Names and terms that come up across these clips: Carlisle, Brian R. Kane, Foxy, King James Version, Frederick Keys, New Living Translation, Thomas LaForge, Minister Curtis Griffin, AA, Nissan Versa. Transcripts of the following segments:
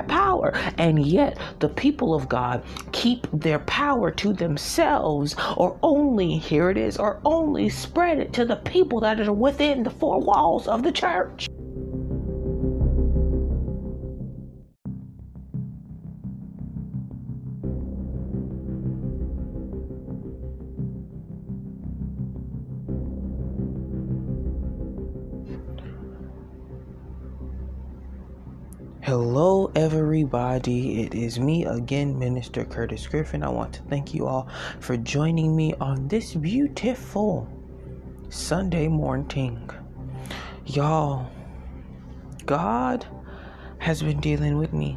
that power. And yet the people of God keep their power to themselves, or only, here it is, or only spread it to the people that are within the four walls of the church. Hello everybody, it is me again, Minister Curtis Griffin. I want to thank you all for joining me on this beautiful Sunday morning. Y'all, God has been dealing with me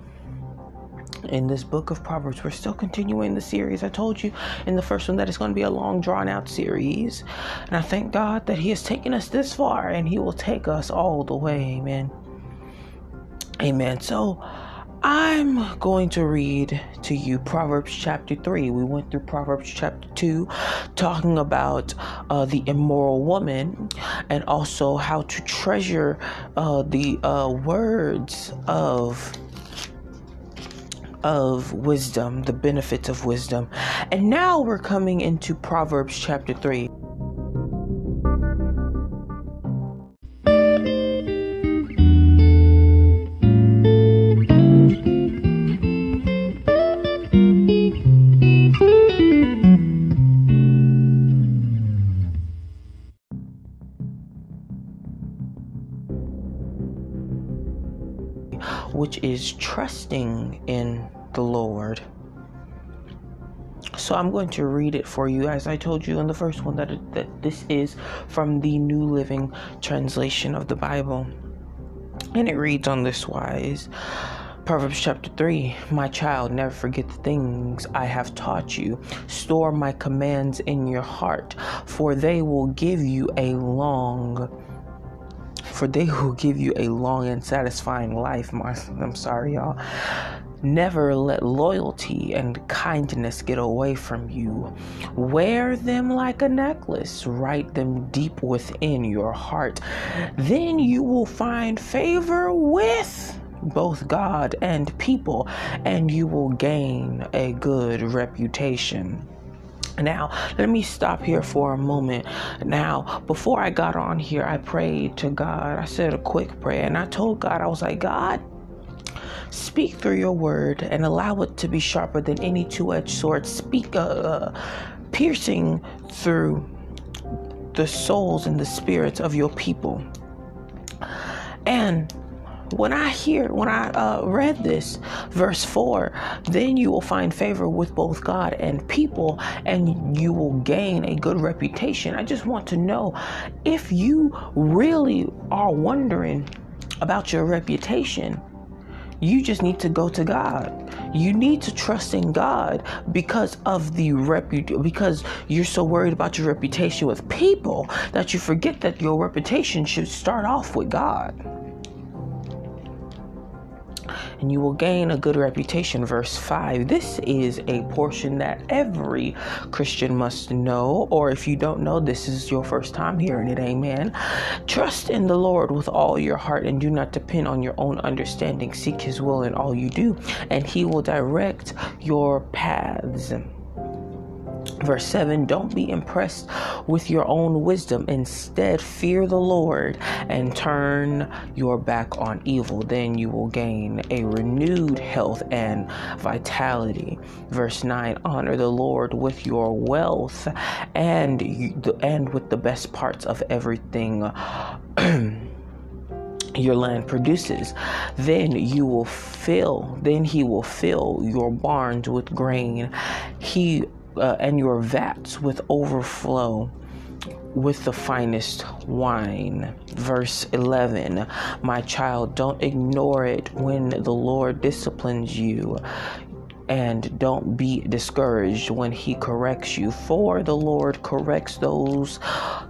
in this book of Proverbs. We're still continuing the series. I told you in the first one that it's going to be a long, drawn out series. And I thank God that he has taken us this far and he will take us all the way. Amen. Amen. So I'm going to read to you Proverbs chapter 3. We went through Proverbs chapter 2, talking about the immoral woman, and also how to treasure the words of wisdom, the benefits of wisdom. And now we're coming into Proverbs chapter 3. Which is trusting in the Lord. So I'm going to read it for you. As I told you in the first one, that this is from the New Living Translation of the Bible. And it reads on this wise. Proverbs chapter 3, my child, never forget the things I have taught you. Store my commands in your heart, for they will give you a long and satisfying life. I'm sorry, y'all. Never let loyalty and kindness get away from you. Wear them like a necklace. Write them deep within your heart. Then you will find favor with both God and people, and you will gain a good reputation. Now, let me stop here for a moment. Now, before I got on here, I prayed to God. I said a quick prayer, and I told God, I was like, God, speak through your word and allow it to be sharper than any two-edged sword. Speak piercing through the souls and the spirits of your people. And when I read this, verse 4, then you will find favor with both God and people, and you will gain a good reputation. I just want to know if you really are wondering about your reputation. You just need to go to God. You need to trust in God because you're so worried about your reputation with people that you forget that your reputation should start off with God. And you will gain a good reputation. Verse 5. This is a portion that every Christian must know, or if you don't know, this is your first time hearing it. Amen. Trust in the Lord with all your heart and do not depend on your own understanding. Seek his will in all you do, and he will direct your paths. Verse 7, don't be impressed with your own wisdom. Instead, fear the Lord and turn your back on evil. Then you will gain a renewed health and vitality. Verse 9, honor the Lord with your wealth and with the best parts of everything your land produces. Then he will fill your barns with grain. And your vats with overflow with the finest wine. Verse 11, my child, don't ignore it when the Lord disciplines you, and don't be discouraged when he corrects you, for the Lord corrects those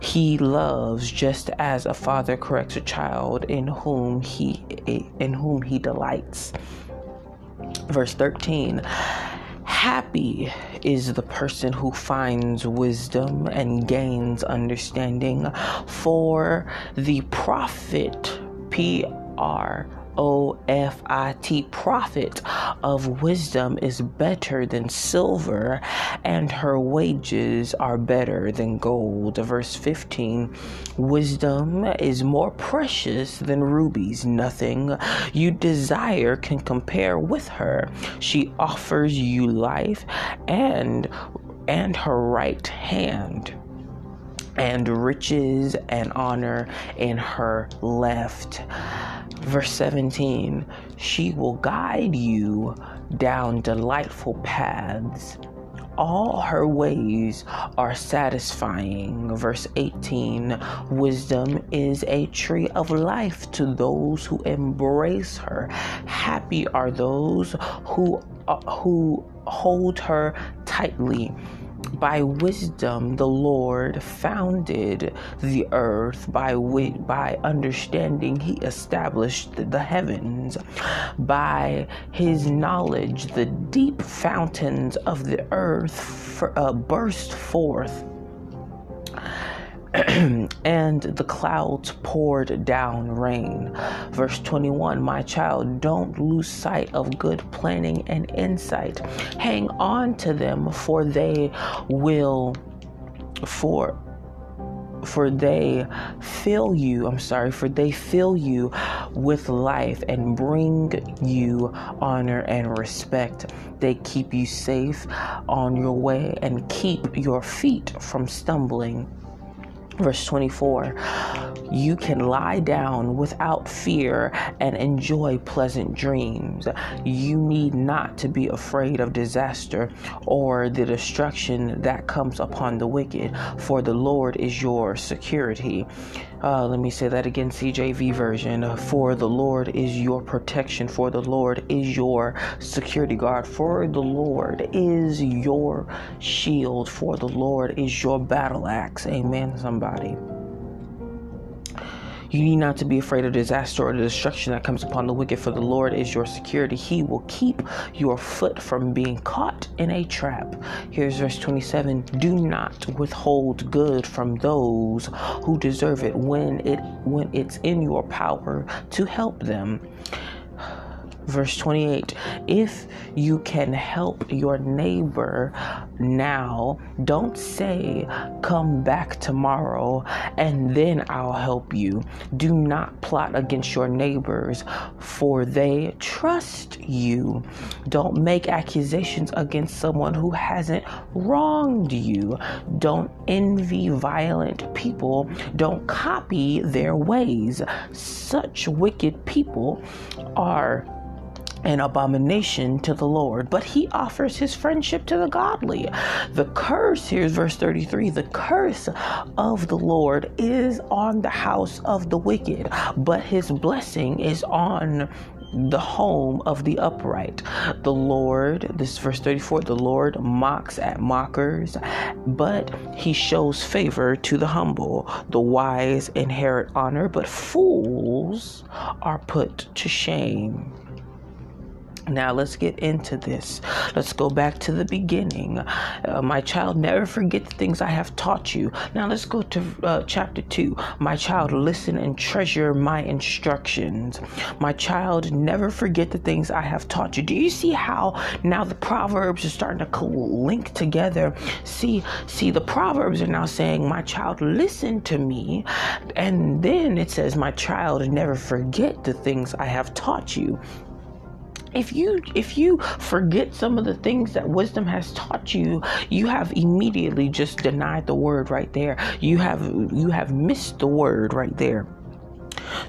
he loves, just as a father corrects a child in whom he delights. Verse 13, happy is the person who finds wisdom and gains understanding, for the profit, P-R P-R-O-F-I-T, profit of wisdom is better than silver, and her wages are better than gold. Verse 15, wisdom is more precious than rubies. Nothing you desire can compare with her. She offers you life and her right hand, and riches and honor in her left. Verse 17, she will guide you down delightful paths. All her ways are satisfying. Verse 18, wisdom is a tree of life to those who embrace her. Happy are those who hold her tightly. By wisdom, the Lord founded the earth. By understanding, he established the heavens. By his knowledge, the deep fountains of the earth burst forth, and the clouds poured down rain. Verse 21, my child, don't lose sight of good planning and insight. Hang on to them, for they fill you with life and bring you honor and respect. They keep you safe on your way and keep your feet from stumbling. Verse 24, you can lie down without fear and enjoy pleasant dreams. You need not to be afraid of disaster or the destruction that comes upon the wicked, for the Lord is your security. Let me say that again, CJV version. For the Lord is your protection. For the Lord is your security guard. For the Lord is your shield. For the Lord is your battle axe. Amen, somebody. You need not to be afraid of disaster or the destruction that comes upon the wicked, for the Lord is your security. He will keep your foot from being caught in a trap. Here's verse 27. Do not withhold good from those who deserve it when it's in your power to help them. Verse 28, if you can help your neighbor now, don't say, come back tomorrow and then I'll help you. Do not plot against your neighbors, for they trust you. Don't make accusations against someone who hasn't wronged you. Don't envy violent people. Don't copy their ways. Such wicked people are an abomination to the Lord, but he offers his friendship to the godly. The curse, here's verse 33, the curse of the Lord is on the house of the wicked, but his blessing is on the home of the upright. The Lord, this is verse 34, the Lord mocks at mockers, but he shows favor to the humble. The wise inherit honor, but fools are put to shame. Now let's get into this. Let's go back to the beginning. My child, never forget the things I have taught you. Now let's go to chapter 2. My child, listen and treasure my instructions. My child, never forget the things I have taught you. Do you see how now the Proverbs are starting to link together? See, the Proverbs are now saying, my child, listen to me. And then it says, my child, never forget the things I have taught you. If you forget some of the things that wisdom has taught you, you have immediately just denied the word right there. You have missed the word right there.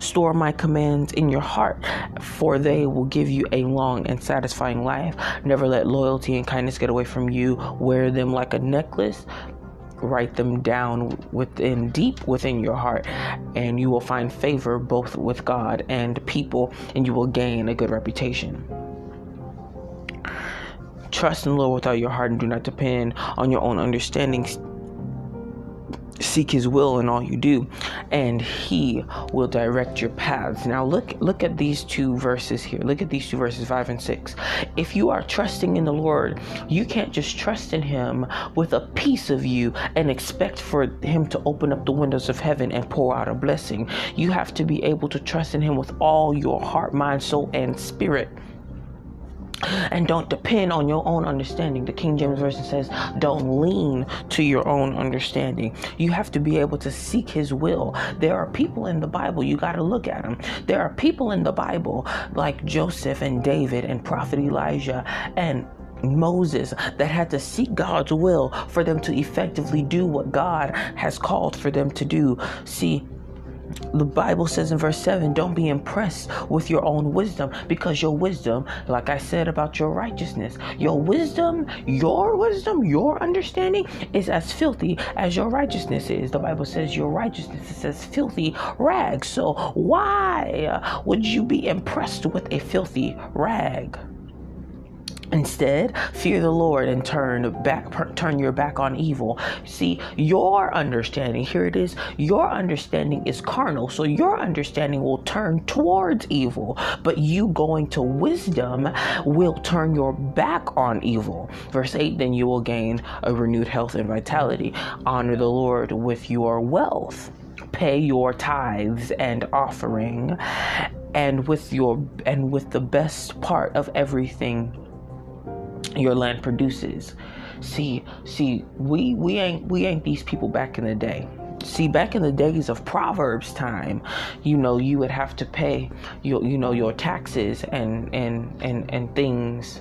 Store my commands in your heart, for they will give you a long and satisfying life. Never let loyalty and kindness get away from you. Wear them like a necklace. Write them down deep within your heart, and you will find favor both with God and people, and you will gain a good reputation. Trust in the Lord with all your heart and do not depend on your own understanding. Seek his will in all you do, and he will direct your paths. Now look at these two verses here. Look at these two verses, 5 and 6. If you are trusting in the Lord, you can't just trust in him with a piece of you and expect for him to open up the windows of heaven and pour out a blessing. You have to be able to trust in him with all your heart, mind, soul, and spirit. And don't depend on your own understanding. The King James Version says, don't lean to your own understanding. You have to be able to seek his will. There are people in the Bible, you got to look at them. There are people in the Bible like Joseph and David and Prophet Elijah and Moses that had to seek God's will for them to effectively do what God has called for them to do. See, the Bible says in verse 7, don't be impressed with your own wisdom, because your wisdom, like I said about your righteousness, your wisdom, your understanding is as filthy as your righteousness is. The Bible says your righteousness is as filthy rags. So why would you be impressed with a filthy rag? Instead, fear the Lord and turn your back on evil. See, your understanding, here it is, your understanding is carnal. So your understanding will turn towards evil, but you going to wisdom will turn your back on evil. Verse 8, then you will gain a renewed health and vitality. Honor the Lord with your wealth. Pay your tithes and offering, and with the best part of everything your land produces. See, we ain't these people back in the day. See, back in the days of Proverbs time, you know, you would have to pay your taxes and things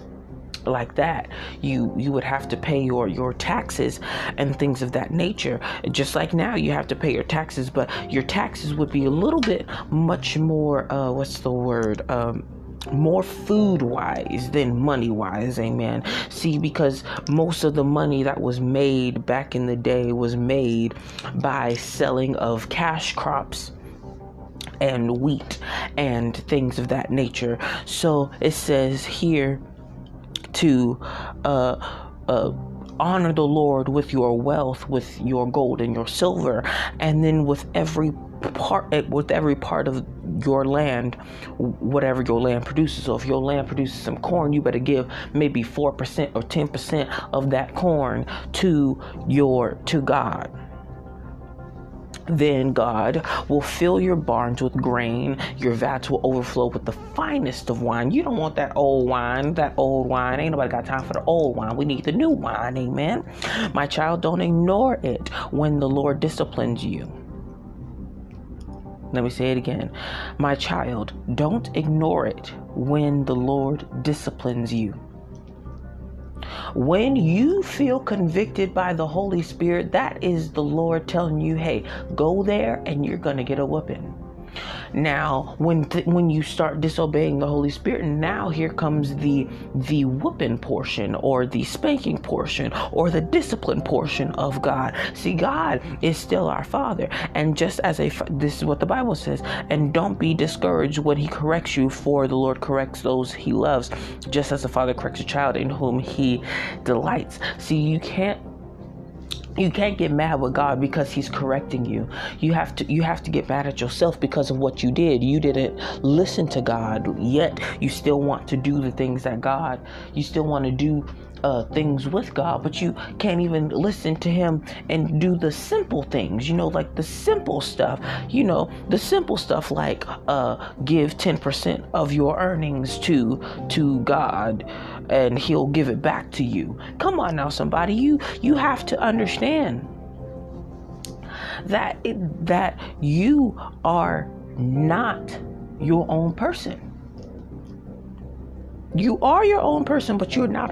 like that. You would have to pay your taxes and things of that nature. Just like now, you have to pay your taxes, but your taxes would be a little bit much more, more food wise than money wise. Amen. See, because most of the money that was made back in the day was made by selling of cash crops and wheat and things of that nature. So it says here to honor the Lord with your wealth, with your gold and your silver, and then with every part of your land, whatever your land produces. So if your land produces some corn, you better give maybe 4% or 10% of that corn to God. Then God will fill your barns with grain. Your vats will overflow with the finest of wine. You don't want that old wine. That old wine. Ain't nobody got time for the old wine. We need the new wine. Amen. My child, don't ignore it when the Lord disciplines you. Let me say it again. My child, don't ignore it when the Lord disciplines you. When you feel convicted by the Holy Spirit, that is the Lord telling you, hey, go there and you're going to get a whooping. Now, when you start disobeying the Holy Spirit, now here comes the whooping portion, or the spanking portion, or the discipline portion of God. See, God is still our Father, and this is what the Bible says. And don't be discouraged when He corrects you, for the Lord corrects those He loves, just as the Father corrects a child in whom He delights. See, you can't get mad with God because He's correcting you. You have to get mad at yourself because of what you did. You didn't listen to God, yet you still want to do the things that God, you still want to do things with God, but you can't even listen to Him and do the simple things, you know, like the simple stuff, you know, like give 10% of your earnings to God and He'll give it back to you. Come on now, somebody, you have to understand that you are not your own person. You are your own person, but you're not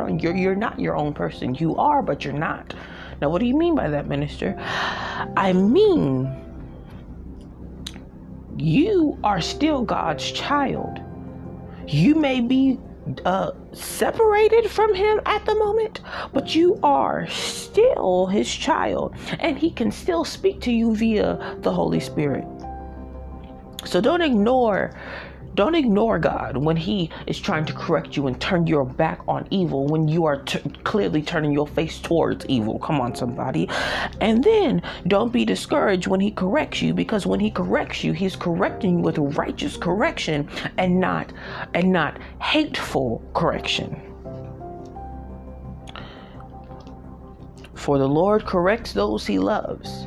your own person. You are, but you're not. Now, what do you mean by that, Minister? I mean, you are still God's child. You may be separated from Him at the moment, but you are still His child, and He can still speak to you via the Holy Spirit. So don't ignore Don't ignore God when He is trying to correct you and turn your back on evil, when you are clearly turning your face towards evil. Come on, somebody. And then don't be discouraged when He corrects you, because when He corrects you, He's correcting you with righteous correction and not hateful correction. For the Lord corrects those He loves.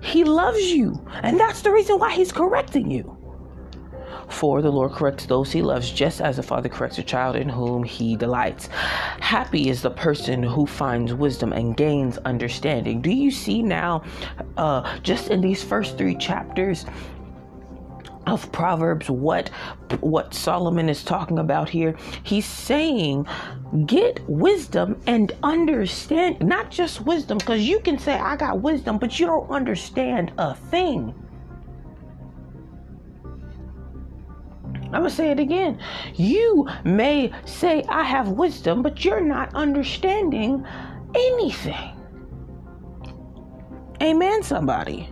He loves you, and that's the reason why He's correcting you. For the Lord corrects those He loves, just as a father corrects a child in whom he delights. Happy is the person who finds wisdom and gains understanding. Do you see now, just in these first 3 chapters of Proverbs, what Solomon is talking about here? He's saying, get wisdom and understand, not just wisdom, because you can say, I got wisdom, but you don't understand a thing. I'm going to say it again. You may say, I have wisdom, but you're not understanding anything. Amen, somebody.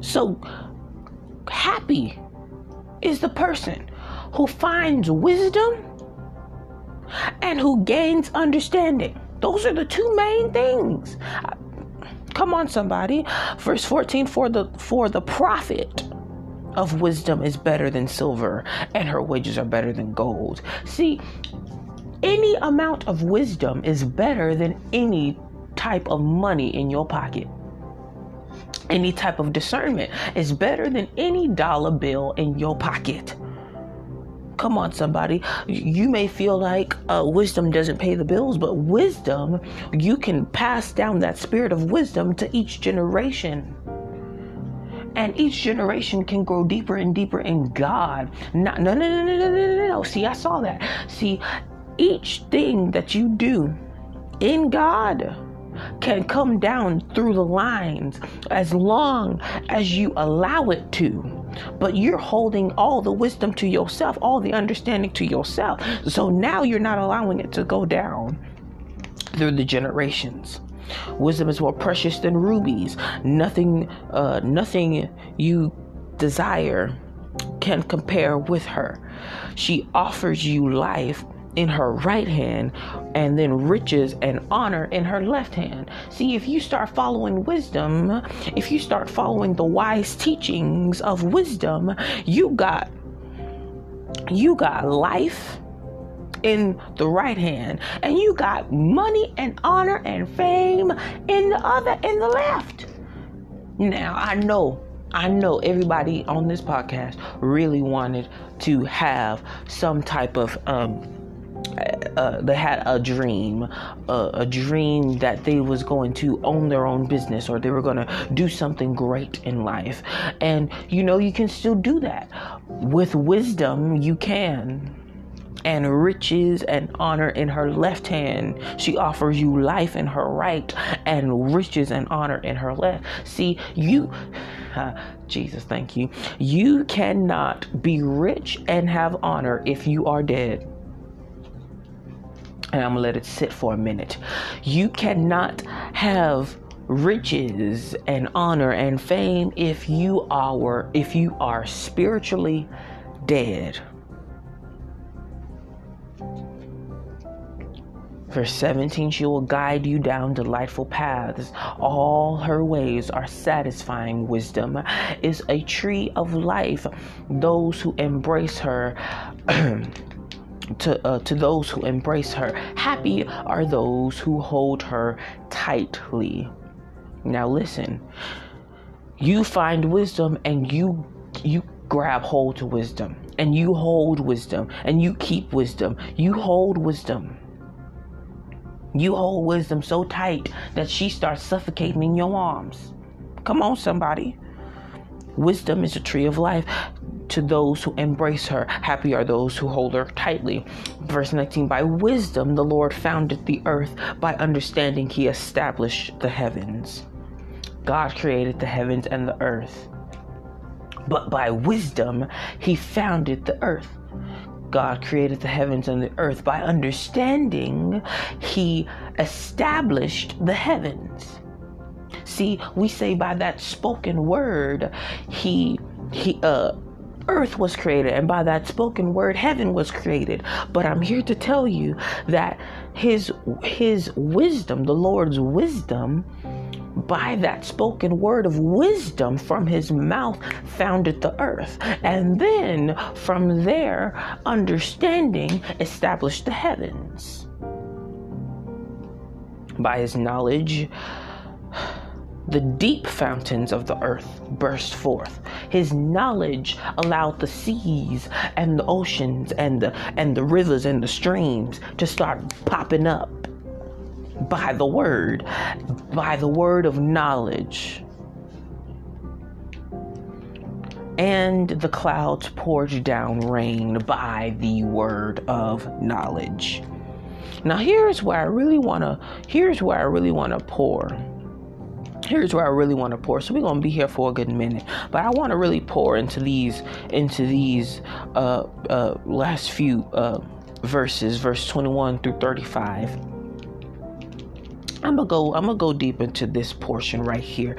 So happy is the person who finds wisdom and who gains understanding. Those are the 2 main things. Come on, somebody. Verse 14, for the prophet of wisdom is better than silver, and her wages are better than gold. See, any amount of wisdom is better than any type of money in your pocket. Any type of discernment is better than any dollar bill in your pocket. Come on, somebody. You may feel like wisdom doesn't pay the bills, but wisdom, you can pass down that spirit of wisdom to each generation. And each generation can grow deeper and deeper in God. No. See, I saw that. See, each thing that you do in God can come down through the lines as long as you allow it to. But you're holding all the wisdom to yourself, all the understanding to yourself. So now you're not allowing it to go down through the generations. Wisdom is more precious than rubies. Nothing you desire can compare with her. She offers you life in her right hand, and then riches and honor in her left hand. See, if you start following wisdom, if you start following the wise teachings of wisdom, you got life in the right hand, and you got money and honor and fame in the left. Now, I know everybody on this podcast really wanted to have some type of they had a dream that they was going to own their own business, or they were going to do something great in life. And you know, you can still do that with wisdom. You can. And riches and honor in her left hand. She offers you life in her right, and riches and honor in her left. See, Jesus, thank you. You cannot be rich and have honor if you are dead. And I'm gonna let it sit for a minute. You cannot have riches and honor and fame if you are spiritually dead. Verse 17, she will guide you down delightful paths. All her ways are satisfying. Wisdom is a tree of life. To those who embrace her, happy are those who hold her tightly. Now listen, you find wisdom and you grab hold to wisdom, and you hold wisdom, and you keep wisdom. You hold wisdom. You hold wisdom so tight that she starts suffocating in your arms. Come on, somebody. Wisdom is a tree of life. To those who embrace her, happy are those who hold her tightly. Verse 19, by wisdom the Lord founded the earth. By understanding He established the heavens. God created the heavens and the earth, but by wisdom He founded the earth. God created the heavens and the earth. By understanding, He established the heavens. See, we say by that spoken word, he earth was created, and by that spoken word, heaven was created. But I'm here to tell you that his wisdom, the Lord's wisdom, by that spoken word of wisdom from his mouth founded the earth. And then from there, understanding established the heavens. By his knowledge, the deep fountains of the earth burst forth. His knowledge allowed the seas and the oceans and the rivers and the streams to start popping up. By the word of knowledge. And the clouds poured down rain by the word of knowledge. Now here's where I really want to pour. So we're going to be here for a good minute, but I want to really pour into these last few verses, verse 21 through 35. I'm gonna go deep into this portion right here.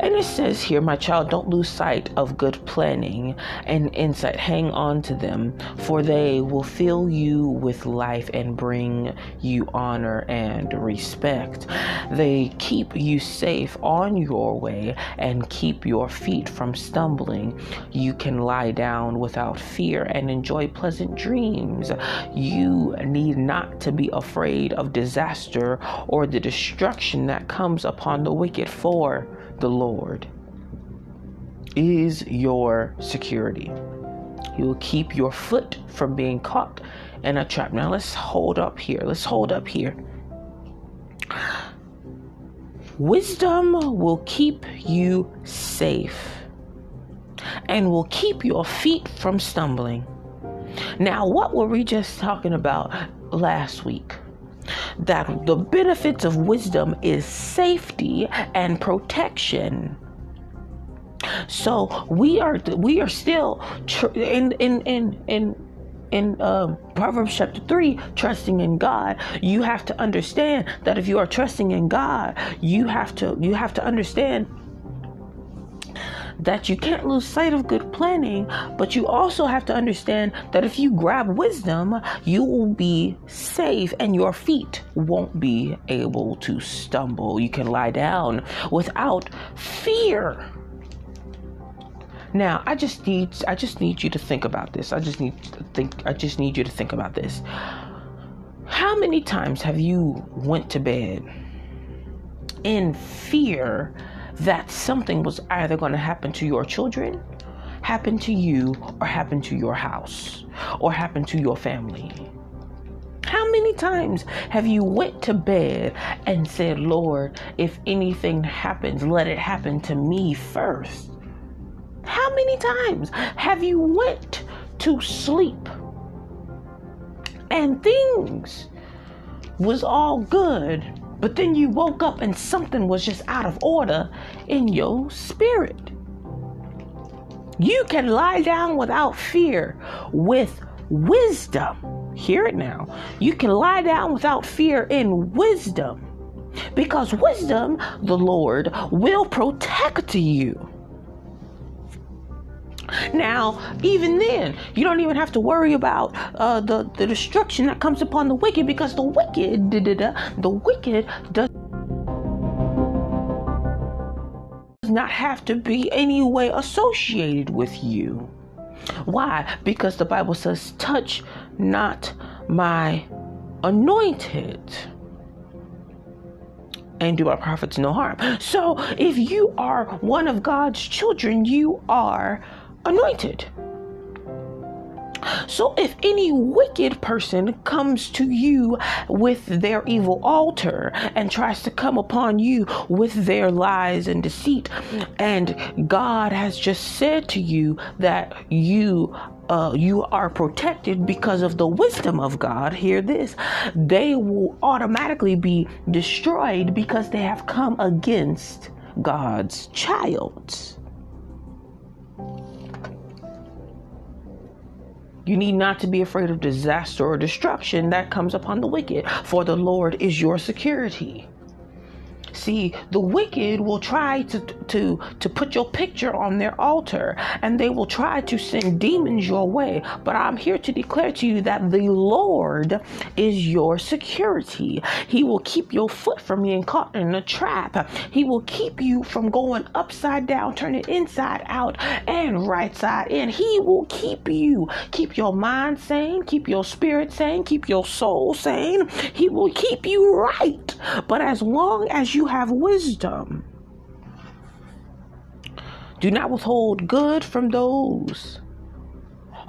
And it says here, my child, don't lose sight of good planning and insight. Hang on to them, for they will fill you with life and bring you honor and respect. They keep you safe on your way and keep your feet from stumbling. You can lie down without fear and enjoy pleasant dreams. You need not to be afraid of disaster or the destruction that comes upon the wicked, for the Lord is your security. He will keep your foot from being caught in a trap. Now let's hold up here. Wisdom will keep you safe and will keep your feet from stumbling. Now, what were we just talking about last week? That the benefits of wisdom is safety and protection. So we are still in Proverbs chapter 3, trusting in God. You have to understand that if you are trusting in God, you have to understand that you can't lose sight of good planning, but you also have to understand that if you grab wisdom, you will be safe and your feet won't be able to stumble. You can lie down without fear. Now, I just need you to think about this. I just need you to think about this. How many times have you went to bed in fear that something was either going to happen to your children, happen to you, or happen to your house, or happen to your family? How many times have you went to bed and said, Lord, if anything happens, let it happen to me first? How many times have you went to sleep and things was all good, but then you woke up and something was just out of order in your spirit? You can lie down without fear with wisdom. Hear it now. You can lie down without fear in wisdom, because wisdom, the Lord, will protect you. Now, even then, you don't even have to worry about the destruction that comes upon the wicked, because the wicked does not have to be any way associated with you. Why? Because the Bible says, touch not my anointed and do my prophets no harm. So if you are one of God's children, you are anointed. So if any wicked person comes to you with their evil altar and tries to come upon you with their lies and deceit, and God has just said to you that you are protected because of the wisdom of God, hear this, they will automatically be destroyed because they have come against God's child. You need not to be afraid of disaster or destruction that comes upon the wicked, for the Lord is your security. See, the wicked will try to put your picture on their altar, and they will try to send demons your way. But I'm here to declare to you that the Lord is your security. He will keep your foot from being caught in a trap. He will keep you from going upside down, turning inside out and right side in. He will keep you. Keep your mind sane. Keep your spirit sane. Keep your soul sane. He will keep you right. But as long as you have wisdom, do not withhold good from those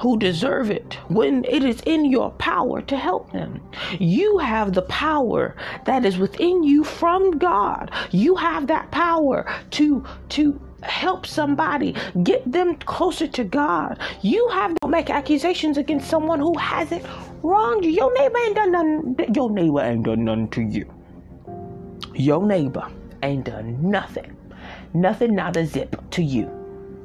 who deserve it when it is in your power to help them. You have the power that is within you from God. You have that power to help somebody, get them closer to God. You have to make accusations against someone who hasn't wronged you. Your neighbor ain't done nothing. Your neighbor ain't done nothing to you. Your neighbor ain't done nothing. Nothing, not a zip to you.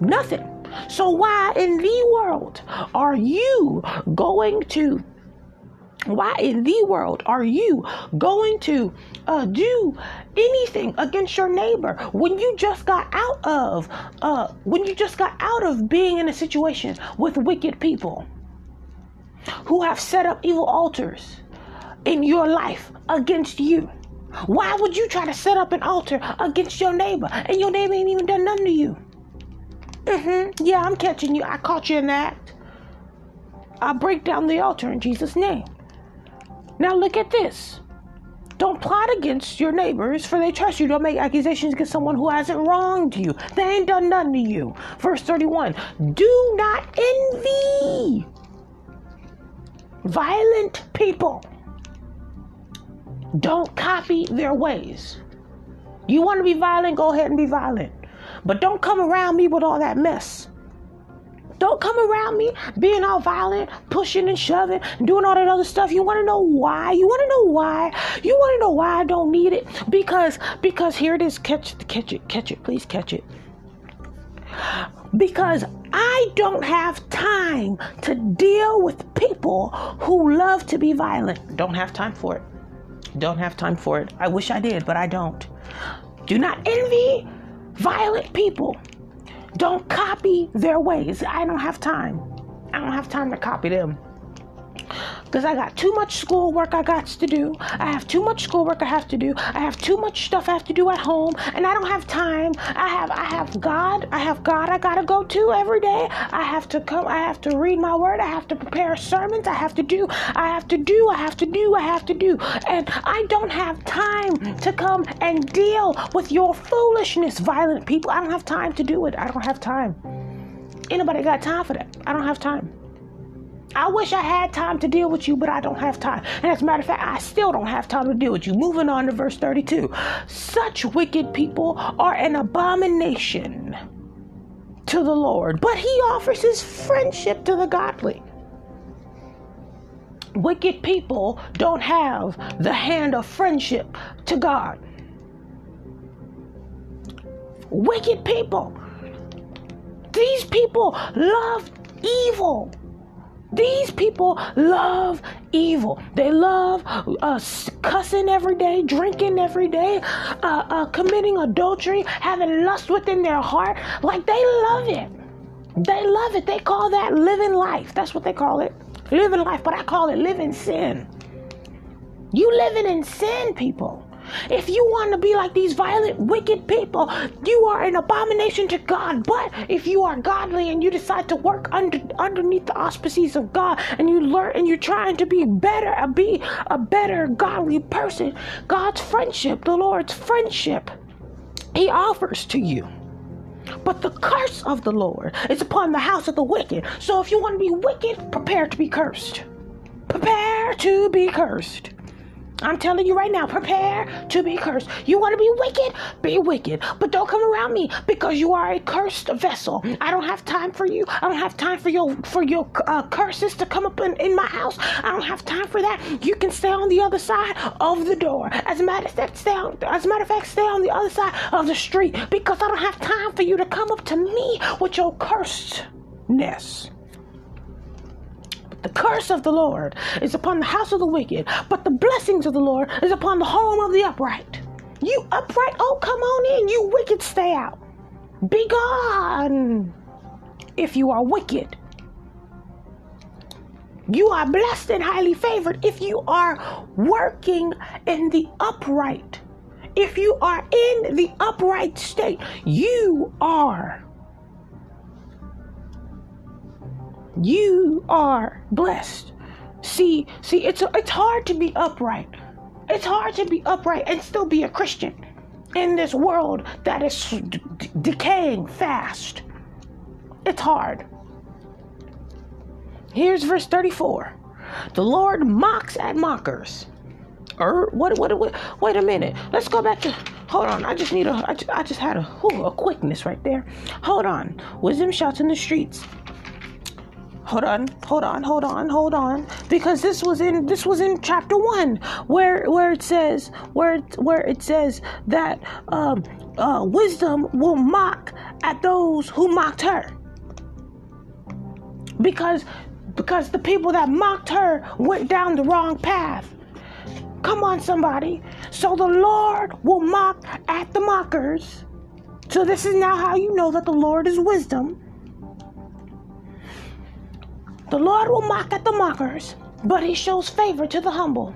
Nothing. So why in the world are you going to, do anything against your neighbor when you just got out of, being in a situation with wicked people who have set up evil altars in your life against you? Why would you try to set up an altar against your neighbor, and your neighbor ain't even done nothing to you? Yeah, I'm catching you. I caught you in the act. I break down the altar in Jesus' name. Now look at this. Don't plot against your neighbors, for they trust you. Don't make accusations against someone who hasn't wronged you. They ain't done nothing to you. Verse 31. Do not envy violent people. Don't copy their ways. You want to be violent? Go ahead and be violent. But don't come around me with all that mess. Don't come around me being all violent, pushing and shoving, doing all that other stuff. You want to know why? You want to know why I don't need it? Because here it is. Catch it. Please catch it. Because I don't have time to deal with people who love to be violent. Don't have time for it. I wish I did, but I don't. Do not envy violent people. Don't copy their ways. I don't have time. I don't have time to copy them, because I got too much schoolwork I got to do. I have too much stuff I have to do at home, and I don't have time. I have God I gotta go to every day. I have to come. I have to read my word. I have to prepare sermons. I have to do. And I don't have time to come and deal with your foolishness, violent people. I don't have time to do it. I don't have time. Anybody got time for that? I don't have time. I wish I had time to deal with you, but I don't have time. And as a matter of fact, I still don't have time to deal with you. Moving on to verse 32. Such wicked people are an abomination to the Lord, but he offers his friendship to the godly. Wicked people don't have the hand of friendship to God. Wicked people. These people love evil. They love cussing every day, drinking every day, committing adultery, having lust within their heart. Like, they love it. They call that living life. That's what they call it. Living life. But I call it living sin. You living in sin, people. If you want to be like these violent, wicked people, you are an abomination to God. But if you are godly and you decide to work underneath the auspices of God, and you learn and you're trying to be a better godly person, God's friendship, the Lord's friendship, he offers to you. But the curse of the Lord is upon the house of the wicked. So if you want to be wicked, prepare to be cursed. I'm telling you right now, prepare to be cursed. You want to be wicked, but don't come around me, because you are a cursed vessel. I don't have time for you. I don't have time for your curses to come up in my house. I don't have time for that. You can stay on the other side of the door. As a matter of fact, stay on the other side of the street, because I don't have time for you to come up to me with your cursedness. The curse of the Lord is upon the house of the wicked, but the blessings of the Lord is upon the home of the upright. You upright, oh, come on in. You wicked, stay out. Be gone if you are wicked. You are blessed and highly favored if you are working in the upright. If you are in the upright state, you are blessed. See, it's hard to be upright. It's hard to be upright and still be a Christian in this world that is decaying fast. It's hard. Here's verse 34. The Lord mocks at mockers. Wait a minute. Let's go back to, hold on. I just need a, I just had a quickness right there. Hold on. Wisdom shouts in the streets. Hold on. Because this was in chapter 1 where it says that wisdom will mock at those who mocked her. Because the people that mocked her went down the wrong path. Come on, somebody. So the Lord will mock at the mockers. So this is now how you know that the Lord is wisdom. The Lord will mock at the mockers, but he shows favor to the humble.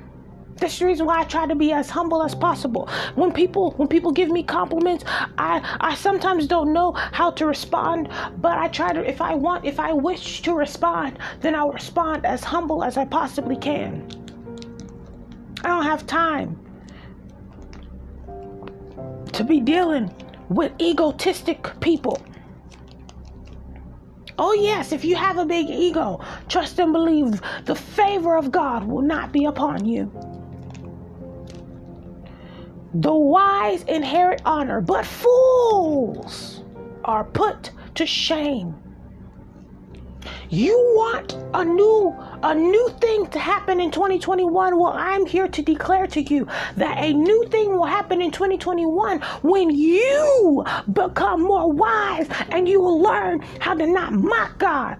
This is the reason why I try to be as humble as possible. When people give me compliments, I sometimes don't know how to respond, but I try to, if I wish to respond, then I'll respond as humble as I possibly can. I don't have time to be dealing with egotistic people. Oh yes, if you have a big ego, trust and believe the favor of God will not be upon you. The wise inherit honor, but fools are put to shame. You want a new thing to happen in 2021? Well, I'm here to declare to you that a new thing will happen in 2021 when you become more wise and you will learn how to not mock God.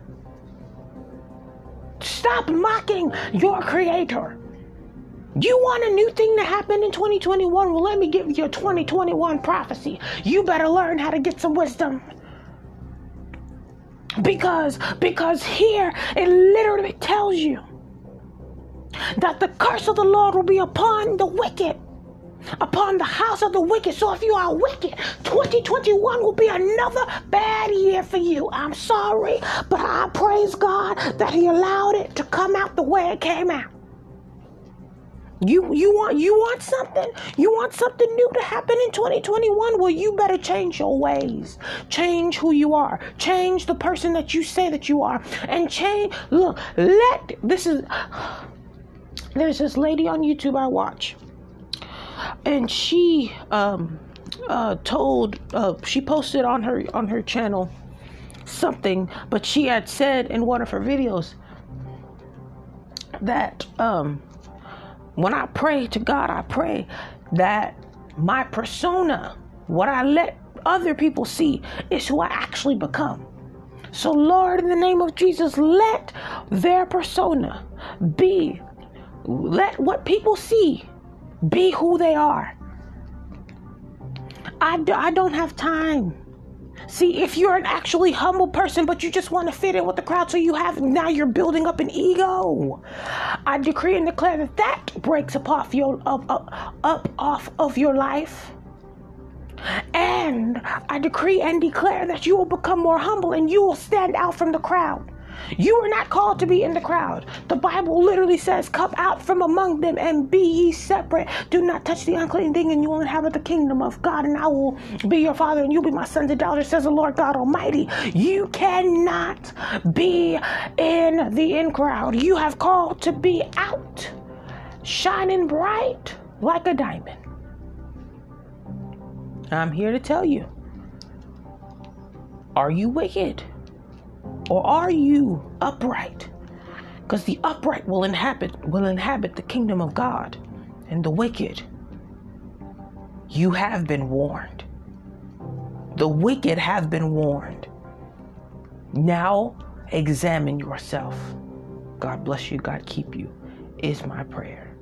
Stop mocking your Creator. You want a new thing to happen in 2021? Well, let me give you a 2021 prophecy. You better learn how to get some wisdom. Because here it literally tells you that the curse of the Lord will be upon the wicked, upon the house of the wicked. So if you are wicked, 2021 will be another bad year for you. I'm sorry, but I praise God that he allowed it to come out the way it came out. You want something new to happen in 2021? Well, you better change your ways. Change who you are. Change the person that you say that you are. And change, look, there's this lady on YouTube I watch. And she she posted on her channel something, but she had said in one of her videos that when I pray to God, I pray that my persona, what I let other people see, is who I actually become. So Lord, in the name of Jesus, let their persona be, let what people see be who they are. I don't have time. See, if you're an actually humble person, but you just want to fit in with the crowd, so you have, now you're building up an ego. I decree and declare that that breaks up off of your life. And I decree and declare that you will become more humble and you will stand out from the crowd. You are not called to be in the crowd. The Bible literally says, come out from among them and be ye separate. Do not touch the unclean thing and you will inhabit the kingdom of God. And I will be your father and you'll be my sons and daughters, says the Lord God Almighty. You cannot be in the in crowd. You have called to be out, shining bright like a diamond. I'm here to tell you, are you wicked? Or are you upright? Because the upright will inhabit the kingdom of God, and the wicked, you have been warned. The wicked have been warned. Now examine yourself. God bless you. God keep you is my prayer.